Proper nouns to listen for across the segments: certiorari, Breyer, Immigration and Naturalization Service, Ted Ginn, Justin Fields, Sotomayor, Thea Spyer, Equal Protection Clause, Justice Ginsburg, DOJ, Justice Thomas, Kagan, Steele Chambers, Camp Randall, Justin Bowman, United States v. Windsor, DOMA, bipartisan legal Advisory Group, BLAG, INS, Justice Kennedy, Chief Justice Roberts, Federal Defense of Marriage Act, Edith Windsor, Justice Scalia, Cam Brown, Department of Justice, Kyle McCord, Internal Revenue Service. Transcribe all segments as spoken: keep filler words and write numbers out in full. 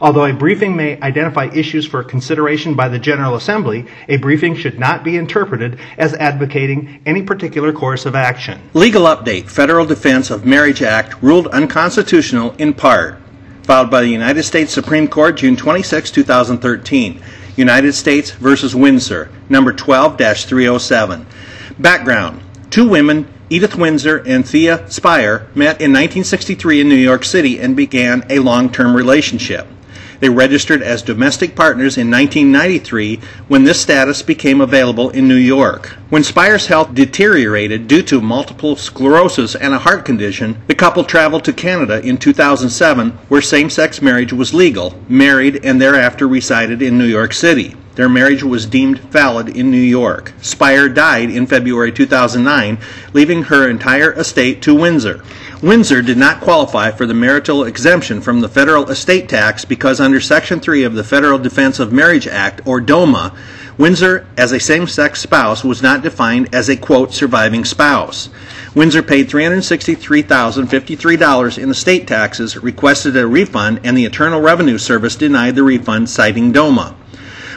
Although a briefing may identify issues for consideration by the General Assembly, a briefing should not be interpreted as advocating any particular course of action. Legal update, Federal Defense of Marriage Act ruled unconstitutional in part. Filed by the United States Supreme Court June twenty-sixth, two thousand thirteen. United States v. Windsor, number twelve dash three oh seven. Background. Two women, Edith Windsor and Thea Spyer, met in nineteen sixty-three in New York City and began a long-term relationship. They registered as domestic partners in nineteen ninety-three when this status became available in New York. When Spyer's health deteriorated due to multiple sclerosis and a heart condition, the couple traveled to Canada in two thousand seven where same-sex marriage was legal, married, and thereafter resided in New York City. Their marriage was deemed valid in New York. Spyer died in February two thousand nine, leaving her entire estate to Windsor. Windsor did not qualify for the marital exemption from the federal estate tax because under Section three of the Federal Defense of Marriage Act, or DOMA, Windsor as a same-sex spouse was not defined as a, quote, surviving spouse. Windsor paid three hundred sixty-three thousand fifty-three dollars in estate taxes, requested a refund, and the Internal Revenue Service denied the refund, citing DOMA.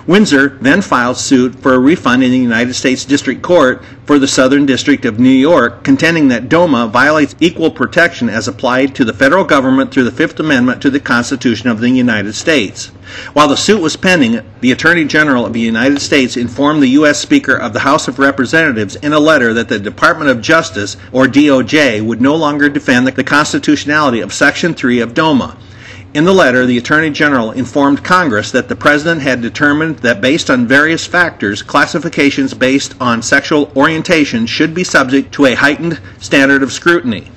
Windsor then filed suit for a refund in the United States District Court for the Southern District of New York, contending that DOMA violates equal protection as applied to the federal government through the Fifth Amendment to the Constitution of the United States. While the suit was pending, the Attorney General of the United States informed the U S Speaker of the House of Representatives in a letter that the Department of Justice, or D O J, would no longer defend the constitutionality of Section three of DOMA. In the letter, the Attorney General informed Congress that the President had determined that based on various factors, classifications based on sexual orientation should be subject to a heightened standard of scrutiny.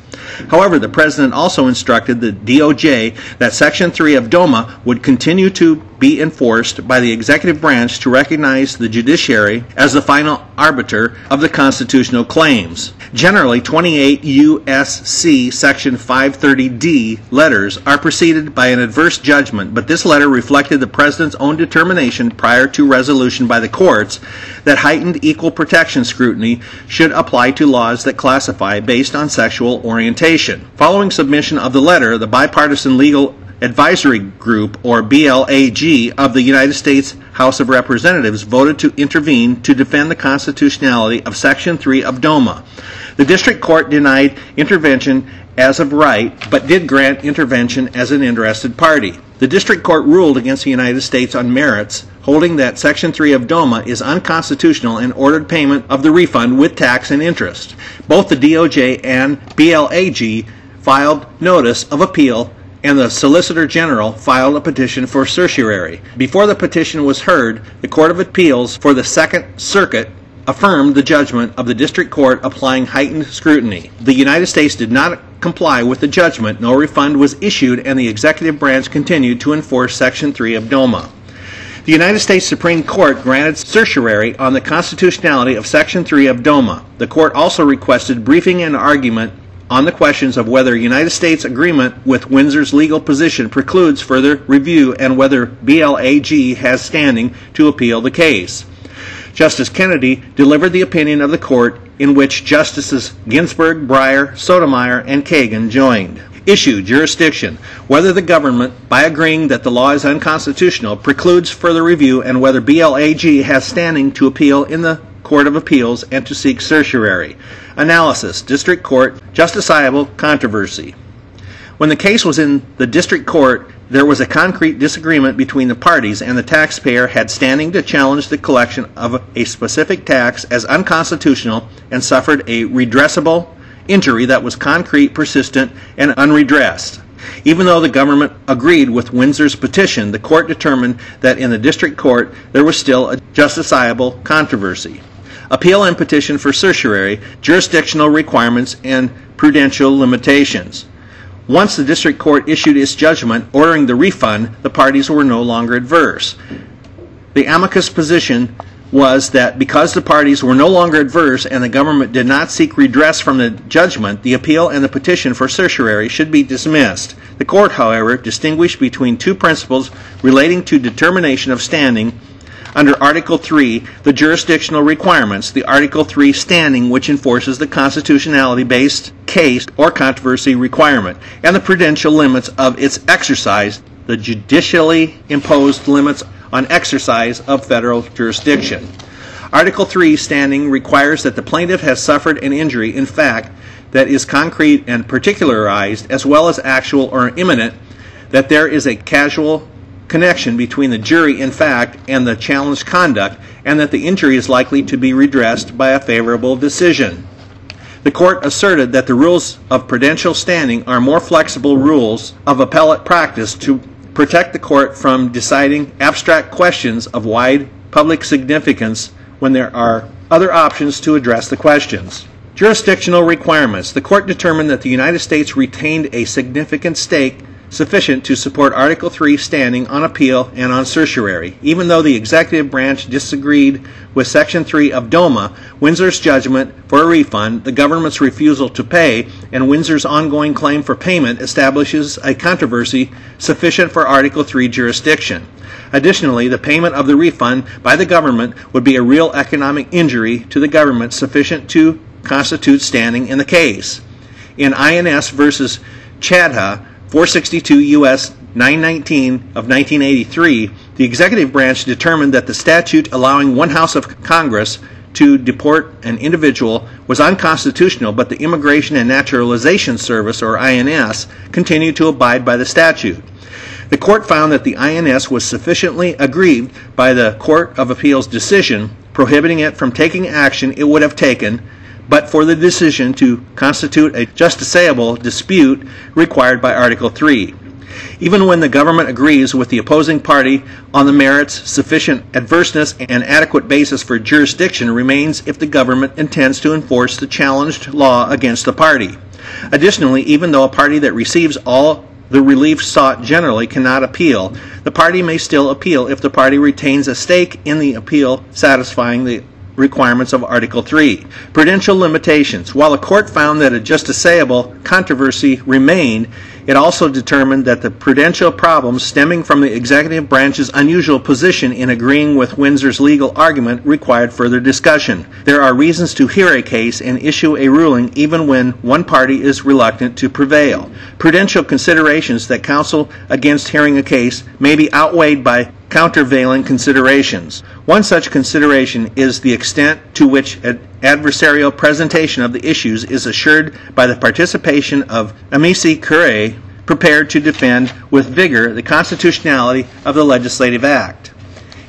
However, the President also instructed the D O J that Section three of DOMA would continue to be enforced by the executive branch to recognize the judiciary as the final arbiter of the constitutional claims. Generally, twenty-eight U S C Section five thirty D letters are preceded by an adverse judgment, but this letter reflected the President's own determination prior to resolution by the courts that heightened equal protection scrutiny should apply to laws that classify based on sexual orientation. Following submission of the letter, the Bipartisan Legal Advisory Group, or B L A G, of the United States House of Representatives voted to intervene to defend the constitutionality of Section three of DOMA. The District Court denied intervention as of right, but did grant intervention as an interested party. The District Court ruled against the United States on merits, holding that Section three of DOMA is unconstitutional and ordered payment of the refund with tax and interest. Both the D O J and B L A G filed notice of appeal, and the Solicitor General filed a petition for certiorari. Before the petition was heard, the Court of Appeals for the Second Circuit affirmed the judgment of the District Court applying heightened scrutiny. The United States did not comply with the judgment, no refund was issued, and the executive branch continued to enforce Section three of DOMA. The United States Supreme Court granted certiorari on the constitutionality of Section three of DOMA. The court also requested briefing and argument on the questions of whether United States agreement with Windsor's legal position precludes further review and whether B L A G has standing to appeal the case. Justice Kennedy delivered the opinion of the court in which Justices Ginsburg, Breyer, Sotomayor, and Kagan joined. Issue, jurisdiction, whether the government, by agreeing that the law is unconstitutional, precludes further review and whether B L A G has standing to appeal in the Court of Appeals and to seek certiorari. Analysis, District Court, justiciable controversy. When the case was in the District Court, there was a concrete disagreement between the parties, and the taxpayer had standing to challenge the collection of a specific tax as unconstitutional and suffered a redressable injury that was concrete, persistent, and unredressed. Even though the government agreed with Windsor's petition, the court determined that in the District Court there was still a justiciable controversy. Appeal and petition for certiorari, jurisdictional requirements, and prudential limitations. Once the district court issued its judgment ordering the refund, the parties were no longer adverse. The amicus position was that because the parties were no longer adverse and the government did not seek redress from the judgment, the appeal and the petition for certiorari should be dismissed. The court, however, distinguished between two principles relating to determination of standing under Article three, the jurisdictional requirements, the Article three standing which enforces the constitutionality-based case or controversy requirement, and the prudential limits of its exercise, the judicially imposed limits on exercise of federal jurisdiction. Article three standing requires that the plaintiff has suffered an injury in fact that is concrete and particularized as well as actual or imminent, that there is a causal connection between the jury in fact and the challenged conduct, and that the injury is likely to be redressed by a favorable decision. The court asserted that the rules of prudential standing are more flexible rules of appellate practice to protect the court from deciding abstract questions of wide public significance when there are other options to address the questions. Jurisdictional requirements. The court determined that the United States retained a significant stake sufficient to support Article three standing on appeal and on certiorari. Even though the executive branch disagreed with Section three of DOMA, Windsor's judgment for a refund, the government's refusal to pay, and Windsor's ongoing claim for payment establishes a controversy sufficient for Article three jurisdiction. Additionally, the payment of the refund by the government would be a real economic injury to the government sufficient to constitute standing in the case. In I N S v. Chadha, four sixty-two U S nine nineteen of nineteen eighty-three, the executive branch determined that the statute allowing one house of Congress to deport an individual was unconstitutional, but the Immigration and Naturalization Service, or I N S, continued to abide by the statute. The court found that the I N S was sufficiently aggrieved by the Court of Appeals decision prohibiting it from taking action it would have taken, but for the decision to constitute a justiciable dispute required by Article three. Even when the government agrees with the opposing party on the merits, sufficient adverseness and adequate basis for jurisdiction remains if the government intends to enforce the challenged law against the party. Additionally, even though a party that receives all the relief sought generally cannot appeal, the party may still appeal if the party retains a stake in the appeal satisfying the requirements of Article three. Prudential limitations. While the court found that a justiciable controversy remained, it also determined that the prudential problems stemming from the executive branch's unusual position in agreeing with Windsor's legal argument required further discussion. There are reasons to hear a case and issue a ruling even when one party is reluctant to prevail. Prudential considerations that counsel against hearing a case may be outweighed by countervailing considerations. One such consideration is the extent to which an adversarial presentation of the issues is assured by the participation of amici curiae prepared to defend with vigor the constitutionality of the legislative act.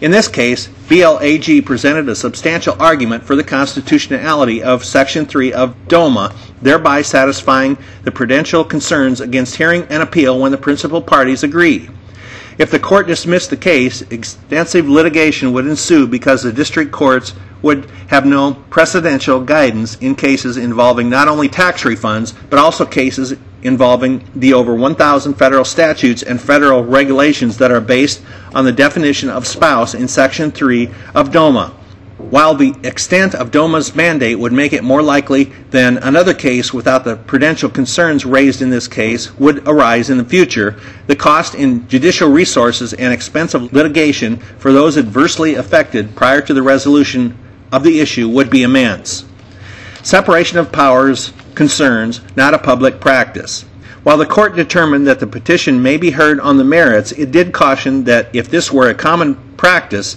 In this case, B L A G presented a substantial argument for the constitutionality of Section three of DOMA, thereby satisfying the prudential concerns against hearing an appeal when the principal parties agree. If the court dismissed the case, extensive litigation would ensue because the district courts would have no precedential guidance in cases involving not only tax refunds, but also cases involving the over one thousand federal statutes and federal regulations that are based on the definition of spouse in Section three of DOMA. While the extent of DOMA's mandate would make it more likely than another case without the prudential concerns raised in this case would arise in the future, the cost in judicial resources and expense of litigation for those adversely affected prior to the resolution of the issue would be immense. Separation of powers concerns, not a public practice. While the court determined that the petition may be heard on the merits, it did caution that if this were a common practice,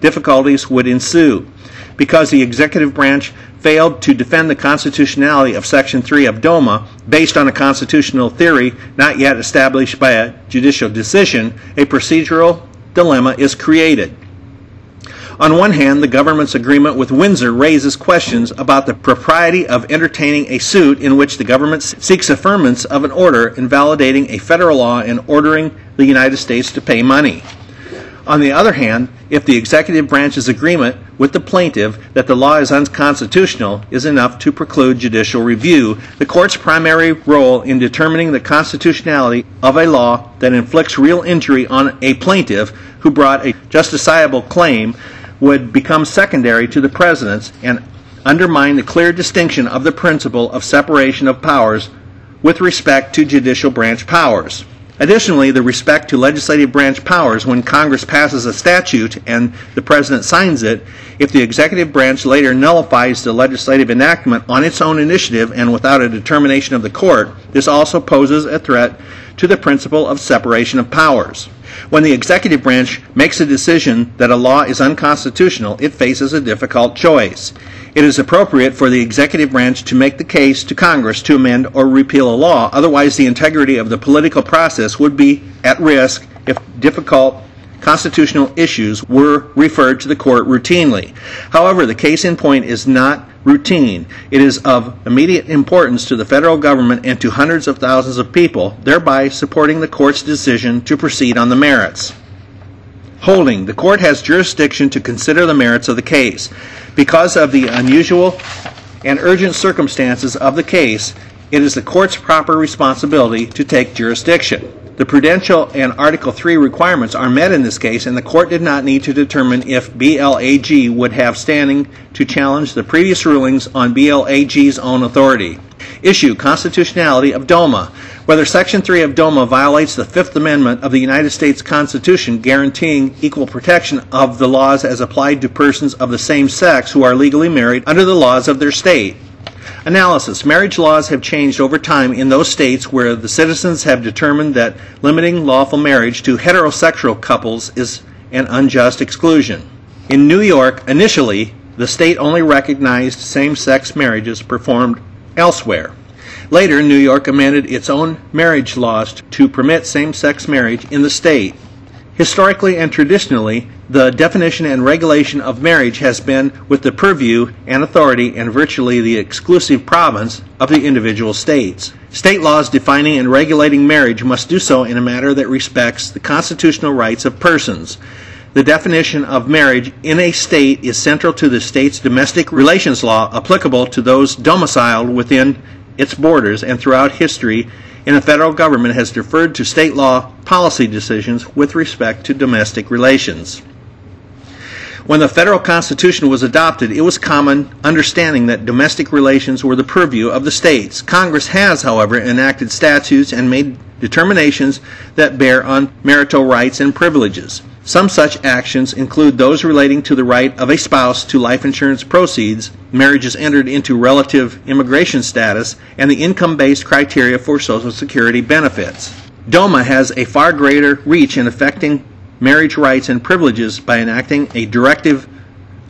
difficulties would ensue. Because the executive branch failed to defend the constitutionality of Section three of DOMA based on a constitutional theory not yet established by a judicial decision, a procedural dilemma is created. On one hand, the government's agreement with Windsor raises questions about the propriety of entertaining a suit in which the government seeks affirmance of an order invalidating a federal law and ordering the United States to pay money. On the other hand, if the executive branch's agreement with the plaintiff that the law is unconstitutional is enough to preclude judicial review. The court's primary role in determining the constitutionality of a law that inflicts real injury on a plaintiff who brought a justiciable claim would become secondary to the president's and undermine the clear distinction of the principle of separation of powers with respect to judicial branch powers. Additionally, the respect to legislative branch powers when Congress passes a statute and the President signs it, if the executive branch later nullifies the legislative enactment on its own initiative and without a determination of the court, this also poses a threat to the principle of separation of powers. When the executive branch makes a decision that a law is unconstitutional, it faces a difficult choice. It is appropriate for the executive branch to make the case to Congress to amend or repeal a law, otherwise the integrity of the political process would be at risk if difficult constitutional issues were referred to the court routinely. However, the case in point is not routine. It is of immediate importance to the federal government and to hundreds of thousands of people, thereby supporting the court's decision to proceed on the merits. Holding, the court has jurisdiction to consider the merits of the case. Because of the unusual and urgent circumstances of the case, it is the court's proper responsibility to take jurisdiction. The prudential and Article three requirements are met in this case, and the court did not need to determine if B L A G would have standing to challenge the previous rulings on B L A G's own authority. Issue, constitutionality of DOMA. Whether Section three of DOMA violates the Fifth Amendment of the United States Constitution guaranteeing equal protection of the laws as applied to persons of the same sex who are legally married under the laws of their state. Analysis. Marriage laws have changed over time in those states where the citizens have determined that limiting lawful marriage to heterosexual couples is an unjust exclusion. In New York, initially, the state only recognized same-sex marriages performed elsewhere. Later, New York amended its own marriage laws to permit same-sex marriage in the state. Historically and traditionally, the definition and regulation of marriage has been with the purview and authority and virtually the exclusive province of the individual states. State laws defining and regulating marriage must do so in a manner that respects the constitutional rights of persons. The definition of marriage in a state is central to the state's domestic relations law applicable to those domiciled within its borders, and throughout history, and the federal government has deferred to state law policy decisions with respect to domestic relations. When the federal Constitution was adopted, it was common understanding that domestic relations were the purview of the states. Congress has, however, enacted statutes and made determinations that bear on marital rights and privileges. Some such actions include those relating to the right of a spouse to life insurance proceeds, marriages entered into relative immigration status, and the income-based criteria for Social Security benefits. DOMA has a far greater reach in affecting marriage rights and privileges by enacting a directive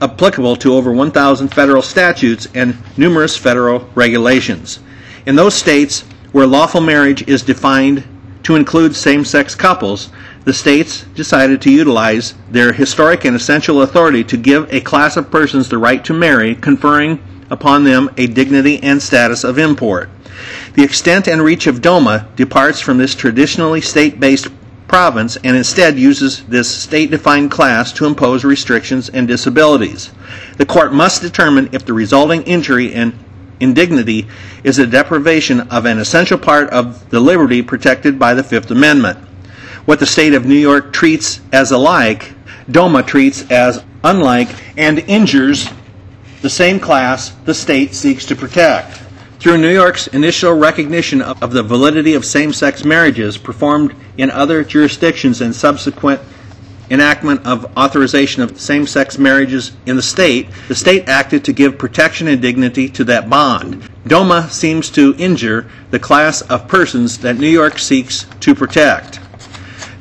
applicable to over one thousand federal statutes and numerous federal regulations. In those states where lawful marriage is defined to include same-sex couples, the states decided to utilize their historic and essential authority to give a class of persons the right to marry, conferring upon them a dignity and status of import. The extent and reach of DOMA departs from this traditionally state-based province and instead uses this state-defined class to impose restrictions and disabilities. The court must determine if the resulting injury and indignity is a deprivation of an essential part of the liberty protected by the Fifth Amendment. What the state of New York treats as alike, DOMA treats as unlike and injures the same class the state seeks to protect. Through New York's initial recognition of the validity of same-sex marriages performed in other jurisdictions and subsequent enactment of authorization of same-sex marriages in the state, the state acted to give protection and dignity to that bond. DOMA seems to injure the class of persons that New York seeks to protect.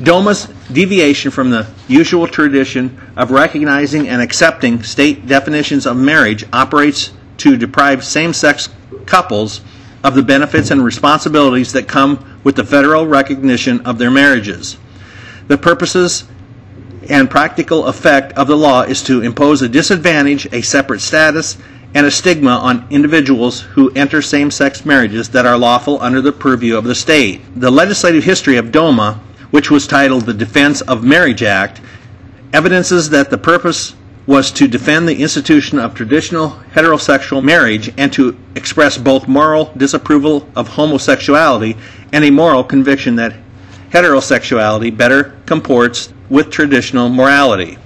DOMA's deviation from the usual tradition of recognizing and accepting state definitions of marriage operates to deprive same-sex couples of the benefits and responsibilities that come with the federal recognition of their marriages. The purposes and practical effect of the law is to impose a disadvantage, a separate status, and a stigma on individuals who enter same-sex marriages that are lawful under the purview of the state. The legislative history of DOMA, which was titled the Defense of Marriage Act, evidences that the purpose was to defend the institution of traditional heterosexual marriage and to express both moral disapproval of homosexuality and a moral conviction that heterosexuality better comports with traditional morality.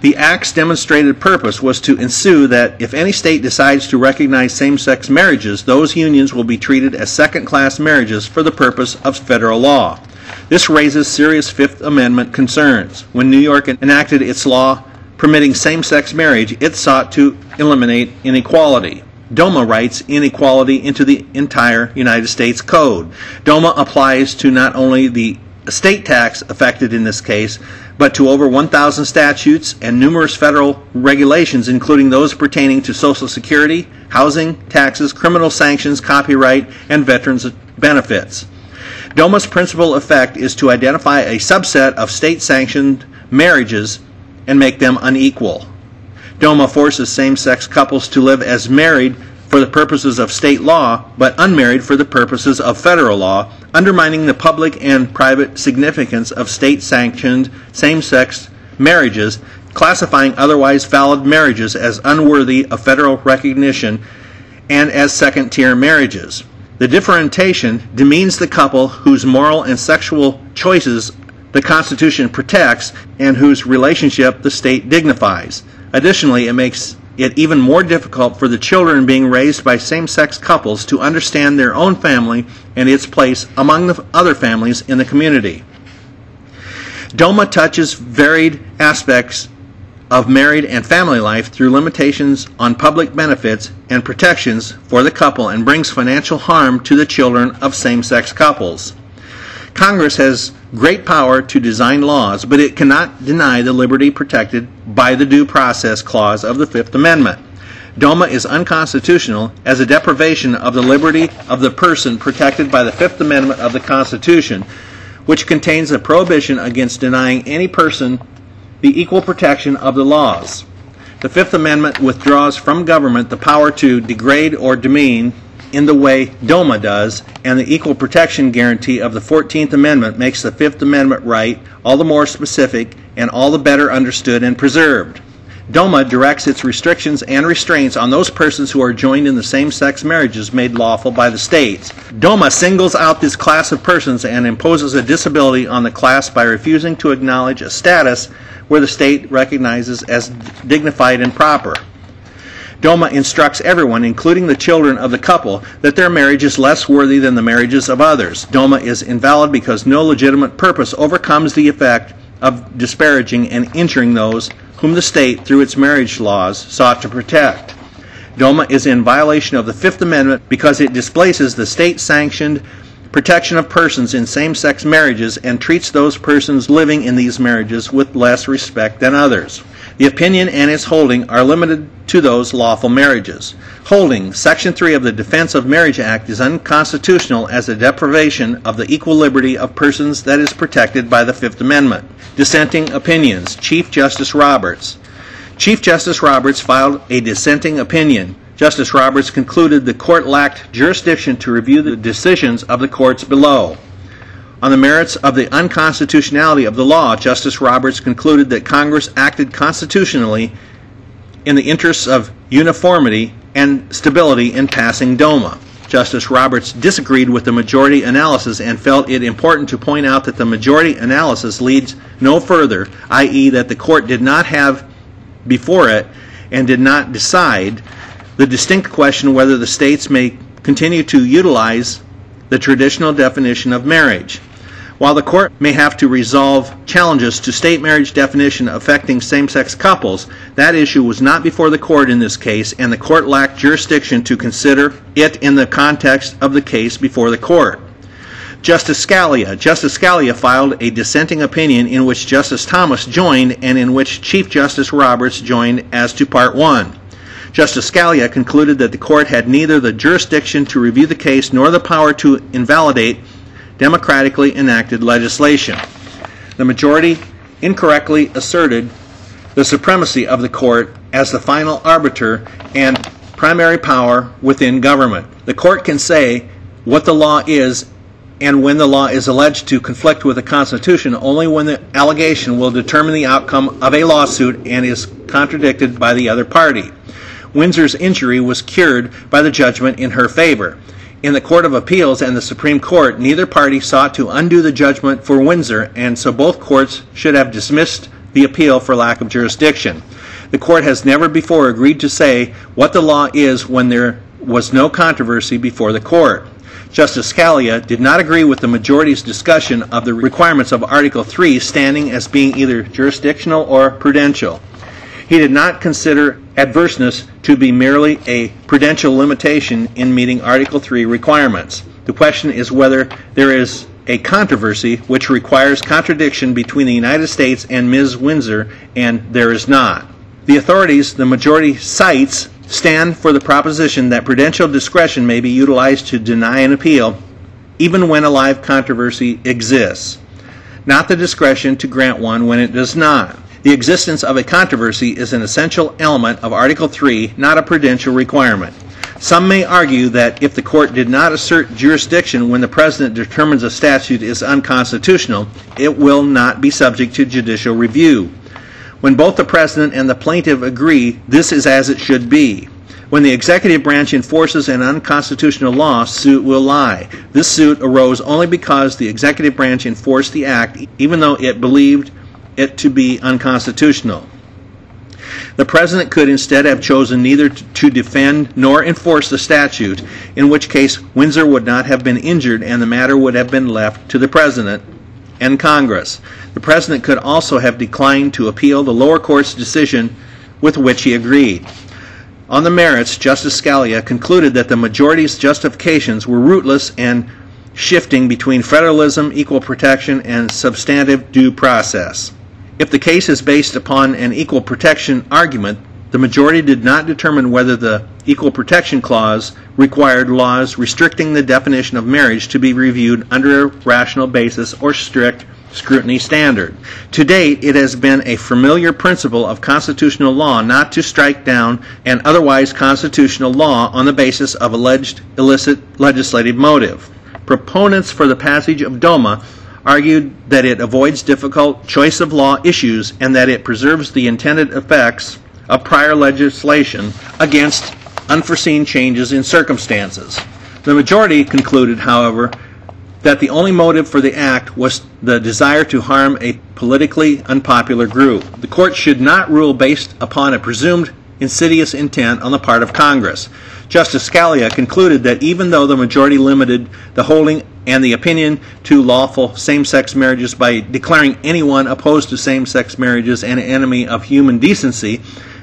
The Act's demonstrated purpose was to ensue that if any state decides to recognize same-sex marriages, those unions will be treated as second-class marriages for the purpose of federal law. This raises serious Fifth Amendment concerns. When New York enacted its law permitting same-sex marriage, it sought to eliminate inequality. DOMA writes inequality into the entire United States Code. DOMA applies to not only the estate tax affected in this case, but to over one thousand statutes and numerous federal regulations, including those pertaining to Social Security, housing, taxes, criminal sanctions, copyright, and veterans' benefits. DOMA's principal effect is to identify a subset of state-sanctioned marriages and make them unequal. DOMA forces same-sex couples to live as married for the purposes of state law, but unmarried for the purposes of federal law, undermining the public and private significance of state-sanctioned same-sex marriages, classifying otherwise valid marriages as unworthy of federal recognition and as second-tier marriages. The differentiation demeans the couple whose moral and sexual choices the Constitution protects and whose relationship the state dignifies. Additionally, it makes it even more difficult for the children being raised by same-sex couples to understand their own family and its place among the other families in the community. DOMA touches varied aspects of married and family life through limitations on public benefits and protections for the couple and brings financial harm to the children of same-sex couples. Congress has great power to design laws, but it cannot deny the liberty protected by the Due Process Clause of the Fifth Amendment. DOMA is unconstitutional as a deprivation of the liberty of the person protected by the Fifth Amendment of the Constitution, which contains a prohibition against denying any person the equal protection of the laws. The Fifth Amendment withdraws from government the power to degrade or demean in the way DOMA does, and the equal protection guarantee of the fourteenth Amendment makes the Fifth Amendment right all the more specific and all the better understood and preserved. DOMA directs its restrictions and restraints on those persons who are joined in the same-sex marriages made lawful by the states. DOMA singles out this class of persons and imposes a disability on the class by refusing to acknowledge a status where the state recognizes as dignified and proper. DOMA instructs everyone, including the children of the couple, that their marriage is less worthy than the marriages of others. DOMA is invalid because no legitimate purpose overcomes the effect of disparaging and injuring those whom the state, through its marriage laws, sought to protect. DOMA is in violation of the Fifth Amendment because it displaces the state-sanctioned protection of persons in same-sex marriages and treats those persons living in these marriages with less respect than others. The opinion and its holding are limited to those lawful marriages. Holding, Section three of the Defense of Marriage Act is unconstitutional as a deprivation of the equal liberty of persons that is protected by the Fifth Amendment. Dissenting opinions. Chief Justice Roberts. Chief Justice Roberts filed a dissenting opinion. Justice Roberts concluded the court lacked jurisdiction to review the decisions of the courts below. On the merits of the unconstitutionality of the law, Justice Roberts concluded that Congress acted constitutionally in the interests of uniformity and stability in passing DOMA. Justice Roberts disagreed with the majority analysis and felt it important to point out that the majority analysis leads no further, that is that the court did not have before it and did not decide the distinct question whether the states may continue to utilize the traditional definition of marriage. While the court may have to resolve challenges to state marriage definition affecting same-sex couples, that issue was not before the court in this case, and the court lacked jurisdiction to consider it in the context of the case before the court. Justice Scalia. Justice Scalia filed a dissenting opinion in which Justice Thomas joined and in which Chief Justice Roberts joined as to Part one. Justice Scalia concluded that the court had neither the jurisdiction to review the case nor the power to invalidate democratically enacted legislation. The majority incorrectly asserted the supremacy of the court as the final arbiter and primary power within government. The court can say what the law is and when the law is alleged to conflict with the Constitution only when the allegation will determine the outcome of a lawsuit and is contradicted by the other party. Windsor's injury was cured by the judgment in her favor. In the Court of Appeals and the Supreme Court, neither party sought to undo the judgment for Windsor, and so both courts should have dismissed the appeal for lack of jurisdiction. The court has never before agreed to say what the law is when there was no controversy before the court. Justice Scalia did not agree with the majority's discussion of the requirements of Article three standing as being either jurisdictional or prudential. He did not consider adverseness to be merely a prudential limitation in meeting Article three requirements. The question is whether there is a controversy which requires contradiction between the United States and Miz Windsor, and there is not. The authorities the majority cites stand for the proposition that prudential discretion may be utilized to deny an appeal even when a live controversy exists, not the discretion to grant one when it does not. The existence of a controversy is an essential element of Article three, not a prudential requirement. Some may argue that if the court did not assert jurisdiction when the president determines a statute is unconstitutional, it will not be subject to judicial review. When both the president and the plaintiff agree, this is as it should be. When the executive branch enforces an unconstitutional law, suit will lie. This suit arose only because the executive branch enforced the act, even though it believed it to be unconstitutional. The president could instead have chosen neither to defend nor enforce the statute, in which case Windsor would not have been injured and the matter would have been left to the president and Congress. The president could also have declined to appeal the lower court's decision with which he agreed. On the merits, Justice Scalia concluded that the majority's justifications were rootless and shifting between federalism, equal protection, and substantive due process. If the case is based upon an equal protection argument, the majority did not determine whether the Equal Protection Clause required laws restricting the definition of marriage to be reviewed under a rational basis or strict scrutiny standard. To date, it has been a familiar principle of constitutional law not to strike down an otherwise constitutional law on the basis of alleged illicit legislative motive. Proponents for the passage of DOMA argued that it avoids difficult choice of law issues and that it preserves the intended effects of prior legislation against unforeseen changes in circumstances. The majority concluded, however, that the only motive for the act was the desire to harm a politically unpopular group. The court should not rule based upon a presumed insidious intent on the part of Congress. Justice Scalia concluded that even though the majority limited the holding and the opinion to lawful same-sex marriages by declaring anyone opposed to same-sex marriages an enemy of human decency,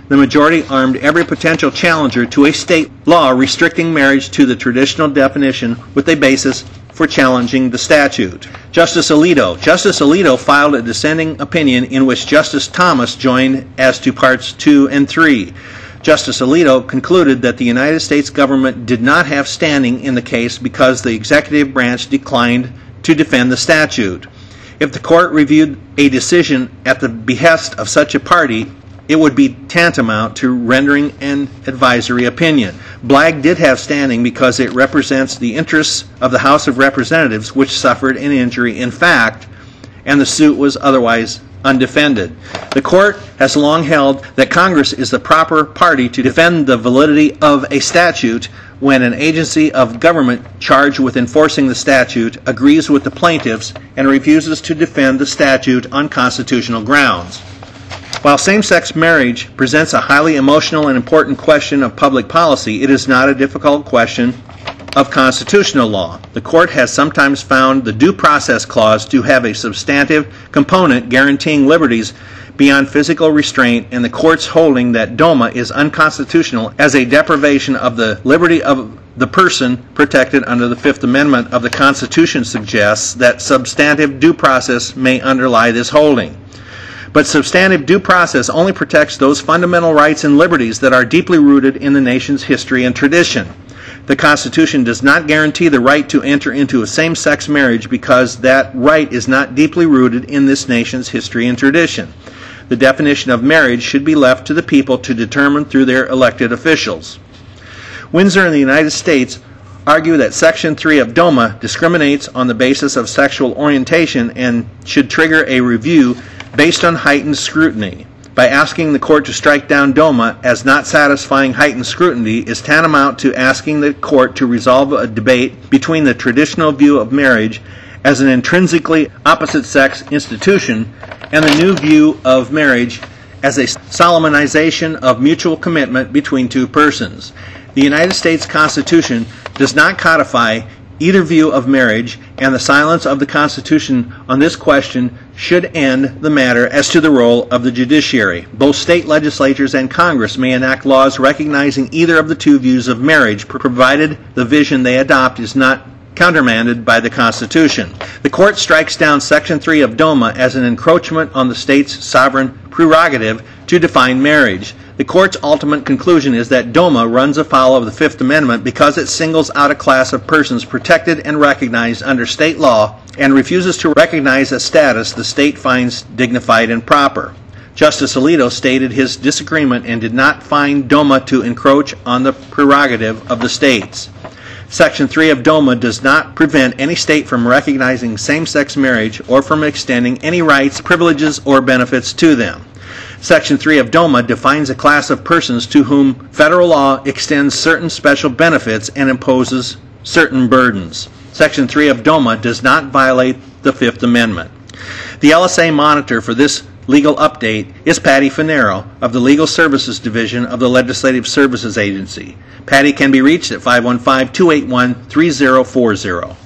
the majority armed every potential challenger to a state law restricting marriage to the traditional definition with a basis for challenging the statute. Justice Alito. Justice Alito filed a dissenting opinion in which Justice Thomas joined as to parts two and three. Justice Alito concluded that the United States government did not have standing in the case because the executive branch declined to defend the statute. If the court reviewed a decision at the behest of such a party, it would be tantamount to rendering an advisory opinion. BLAG did have standing because it represents the interests of the House of Representatives, which suffered an injury in fact, and the suit was otherwise undefended. The court has long held that Congress is the proper party to defend the validity of a statute when an agency of government charged with enforcing the statute agrees with the plaintiffs and refuses to defend the statute on constitutional grounds. While same-sex marriage presents a highly emotional and important question of public policy, it is not a difficult question of constitutional law. The court has sometimes found the Due Process Clause to have a substantive component guaranteeing liberties beyond physical restraint, and the court's holding that DOMA is unconstitutional as a deprivation of the liberty of the person protected under the Fifth Amendment of the Constitution suggests that substantive due process may underlie this holding. But substantive due process only protects those fundamental rights and liberties that are deeply rooted in the nation's history and tradition. The Constitution does not guarantee the right to enter into a same-sex marriage because that right is not deeply rooted in this nation's history and tradition. The definition of marriage should be left to the people to determine through their elected officials. Windsor and the United States argue that Section three of DOMA discriminates on the basis of sexual orientation and should trigger a review based on heightened scrutiny. By asking the court to strike down DOMA as not satisfying heightened scrutiny is tantamount to asking the court to resolve a debate between the traditional view of marriage as an intrinsically opposite-sex institution and the new view of marriage as a solemnization of mutual commitment between two persons. The United States Constitution does not codify either view of marriage, and the silence of the Constitution on this question should end the matter as to the role of the judiciary. Both state legislatures and Congress may enact laws recognizing either of the two views of marriage, provided the vision they adopt is not countermanded by the Constitution. The court strikes down Section three of DOMA as an encroachment on the state's sovereign prerogative to define marriage. The court's ultimate conclusion is that DOMA runs afoul of the Fifth Amendment because it singles out a class of persons protected and recognized under state law and refuses to recognize a status the state finds dignified and proper. Justice Alito stated his disagreement and did not find DOMA to encroach on the prerogative of the states. Section three of DOMA does not prevent any state from recognizing same-sex marriage or from extending any rights, privileges, or benefits to them. Section three of DOMA defines a class of persons to whom federal law extends certain special benefits and imposes certain burdens. Section three of DOMA does not violate the Fifth Amendment. The L S A monitor for this legal update is Patty Finero of the Legal Services Division of the Legislative Services Agency. Patty can be reached at five one five, two eight one, three zero four zero.